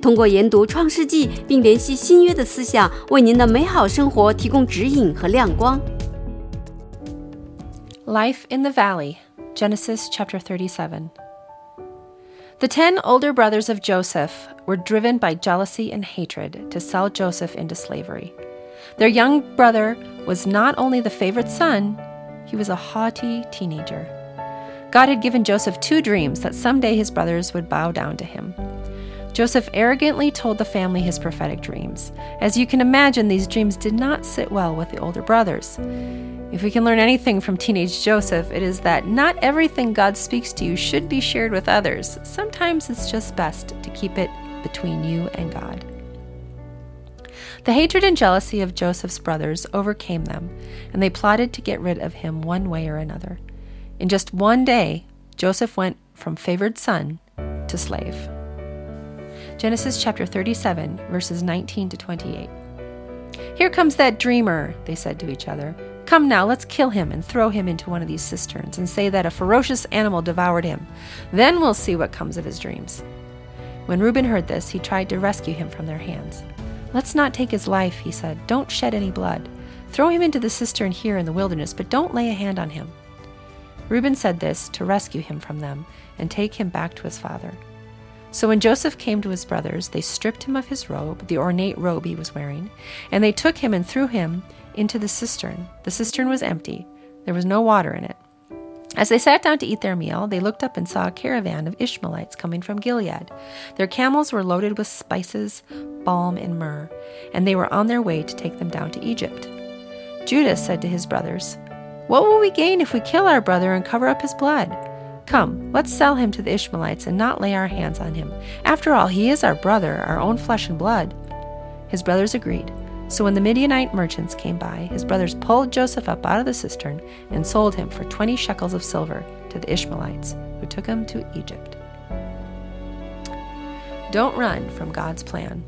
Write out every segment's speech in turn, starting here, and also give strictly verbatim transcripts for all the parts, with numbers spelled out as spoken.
通过研读创世纪并联系新约的思想为您的美好生活提供指引和亮光 Life in the Valley, Genesis chapter thirty-seven. The ten older brothers of Joseph were driven by jealousy and hatred to sell Joseph into slavery. Their young brother was not only the favorite son, he was a haughty teenager. God had given Joseph two dreams that someday his brothers would bow down to him.Joseph arrogantly told the family his prophetic dreams. As you can imagine, these dreams did not sit well with the older brothers. If we can learn anything from teenage Joseph, it is that not everything God speaks to you should be shared with others. Sometimes it's just best to keep it between you and God. The hatred and jealousy of Joseph's brothers overcame them, and they plotted to get rid of him one way or another. In just one day, Joseph went from favored son to slave.Genesis chapter thirty-seven, verses nineteen to twenty-eight. Here comes that dreamer, they said to each other. Come now, let's kill him and throw him into one of these cisterns and say that a ferocious animal devoured him. Then we'll see what comes of his dreams. When Reuben heard this, he tried to rescue him from their hands. Let's not take his life, he said. Don't shed any blood. Throw him into the cistern here in the wilderness, but don't lay a hand on him. Reuben said this to rescue him from them and take him back to his father.So when Joseph came to his brothers, they stripped him of his robe, the ornate robe he was wearing, and they took him and threw him into the cistern. The cistern was empty. There was no water in it. As they sat down to eat their meal, they looked up and saw a caravan of Ishmaelites coming from Gilead. Their camels were loaded with spices, balm, and myrrh, and they were on their way to take them down to Egypt. Judah said to his brothers, "What will we gain if we kill our brother and cover up his blood?Come, let's sell him to the Ishmaelites and not lay our hands on him. After all, he is our brother, our own flesh and blood." His brothers agreed. So when the Midianite merchants came by, his brothers pulled Joseph up out of the cistern and sold him for twenty shekels of silver to the Ishmaelites, who took him to Egypt. Don't run from God's plan.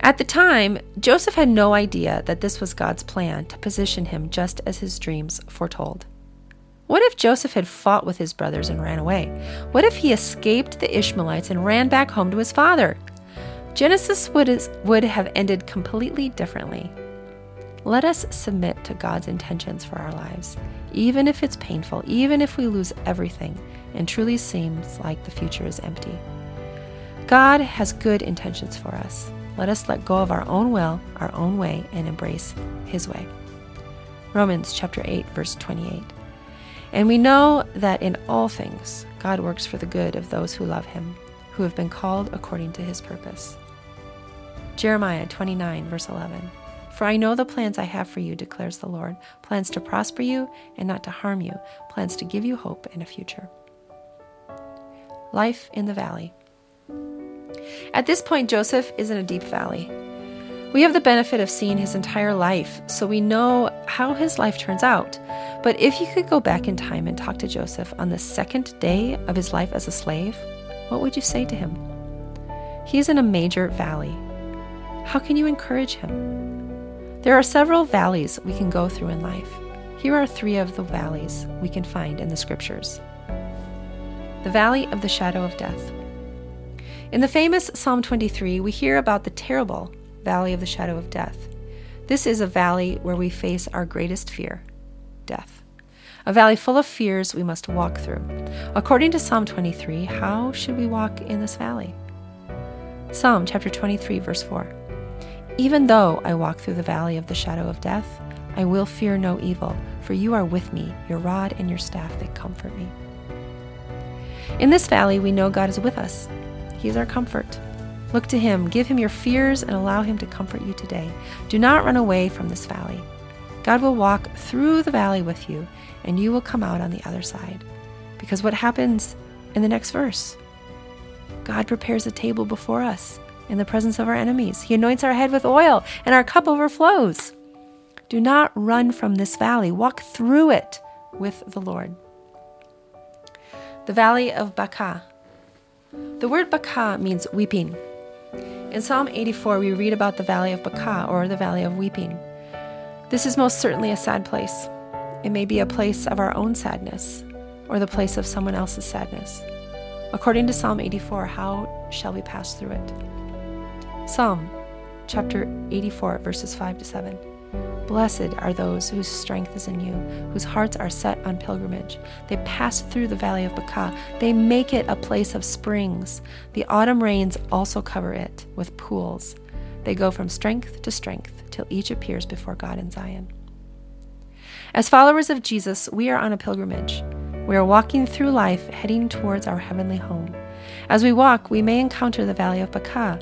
At the time, Joseph had no idea that this was God's plan to position him just as his dreams foretold.What if Joseph had fought with his brothers and ran away? What if he escaped the Ishmaelites and ran back home to his father? Genesis would, is, would have ended completely differently. Let us submit to God's intentions for our lives, even if it's painful, even if we lose everything, and truly seems like the future is empty. God has good intentions for us. Let us let go of our own will, our own way, and embrace His way. Romans chapter eight, verse twenty-eight.And we know that in all things, God works for the good of those who love him, who have been called according to his purpose. Jeremiah twenty-nine, verse eleven. For I know the plans I have for you, declares the Lord, plans to prosper you and not to harm you, plans to give you hope and a future. Life in the Valley. At this point, Joseph is in a deep valley.We have the benefit of seeing his entire life, so we know how his life turns out. But if you could go back in time and talk to Joseph on the second day of his life as a slave, what would you say to him? He's in a major valley. How can you encourage him? There are several valleys we can go through in life. Here are three of the valleys we can find in the scriptures. The valley of the shadow of death. In the famous Psalm twenty-three, we hear about the terrible valley of the shadow of death. This is a valley where we face our greatest fear, death. A valley full of fears we must walk through. According to Psalm twenty-three, how should we walk in this valley? Psalm chapter twenty-three, verse four. Even though I walk through the valley of the shadow of death, I will fear no evil, for you are with me, your rod and your staff, they comfort me. In this valley, we know God is with us. He is our comfort.Look to him, give him your fears, and allow him to comfort you today. Do not run away from this valley. God will walk through the valley with you, and you will come out on the other side. Because what happens in the next verse? God prepares a table before us in the presence of our enemies. He anoints our head with oil, and our cup overflows. Do not run from this valley. Walk through it with the Lord. The Valley of Baca. The word Baca means weeping. In Psalm eighty-four, we read about the Valley of Baca, or the Valley of Weeping. This is most certainly a sad place. It may be a place of our own sadness, or the place of someone else's sadness. According to Psalm eighty-four, how shall we pass through it? Psalm chapter eighty-four, verses five to seven. Blessed are those whose strength is in you, whose hearts are set on pilgrimage. They pass through the Valley of Baca. They make it a place of springs. The autumn rains also cover it with pools. They go from strength to strength till each appears before God in Zion. As followers of Jesus, we are on a pilgrimage. We are walking through life, heading towards our heavenly home. As we walk, we may encounter the Valley of Baca.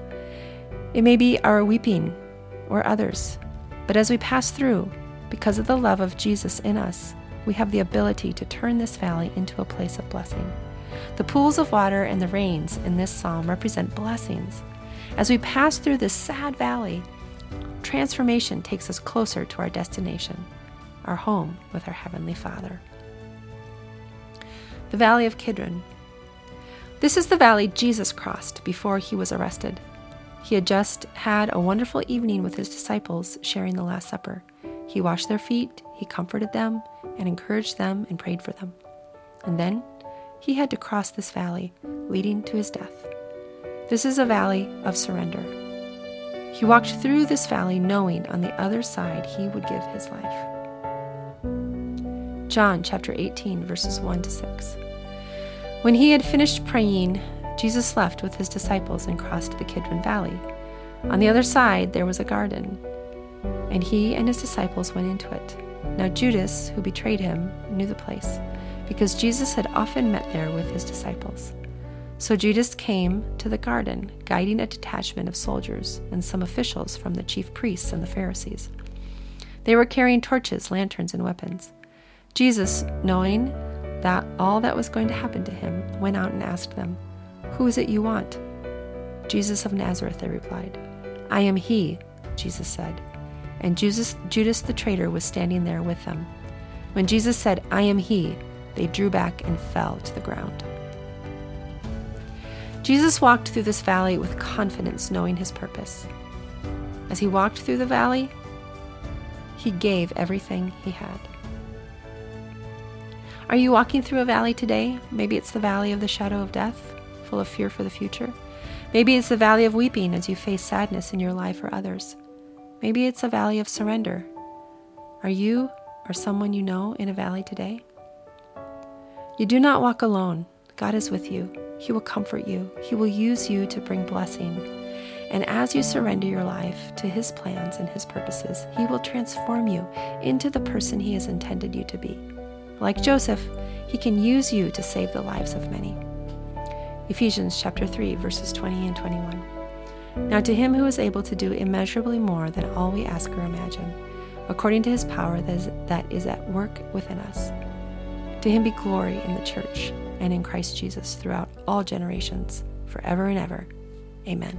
It may be our weeping or others. But as we pass through, because of the love of Jesus in us, we have the ability to turn this valley into a place of blessing. The pools of water and the rains in this psalm represent blessings. As we pass through this sad valley, transformation takes us closer to our destination, our home with our Heavenly Father. The Valley of Kidron. This is the valley Jesus crossed before he was arrested. He had just had a wonderful evening with his disciples, sharing the Last Supper. He washed their feet, he comforted them, and encouraged them and prayed for them. And then he had to cross this valley, leading to his death. This is a valley of surrender. He walked through this valley knowing on the other side he would give his life. John chapter eighteen, verses one to six. When he had finished praying, Jesus left with his disciples and crossed the Kidron Valley. On the other side, there was a garden, and he and his disciples went into it. Now Judas, who betrayed him, knew the place, because Jesus had often met there with his disciples. So Judas came to the garden, guiding a detachment of soldiers and some officials from the chief priests and the Pharisees. They were carrying torches, lanterns, and weapons. Jesus, knowing that all that was going to happen to him, went out and asked them, "Who is it you want?" "Jesus of Nazareth," they replied. "I am he," Jesus said. And Judas, Judas the traitor was standing there with them. When Jesus said, "I am he," they drew back and fell to the ground. Jesus walked through this valley with confidence, knowing his purpose. As he walked through the valley, he gave everything he had. Are you walking through a valley today? Maybe it's the valley of the shadow of death, full of fear for the future. Maybe it's the valley of weeping as you face sadness in your life or others. Maybe it's a valley of surrender. Are you or someone you know in a valley today? You do not walk alone. God is with you. He will comfort you. He will use you to bring blessing. And as you surrender your life to his plans and his purposes, he will transform you into the person he has intended you to be. Like Joseph, he can use you to save the lives of many. Ephesians chapter three, verses twenty and twenty-one. Now to him who is able to do immeasurably more than all we ask or imagine, according to his power that is, that is at work within us. To him be glory in the church and in Christ Jesus throughout all generations, forever and ever. Amen.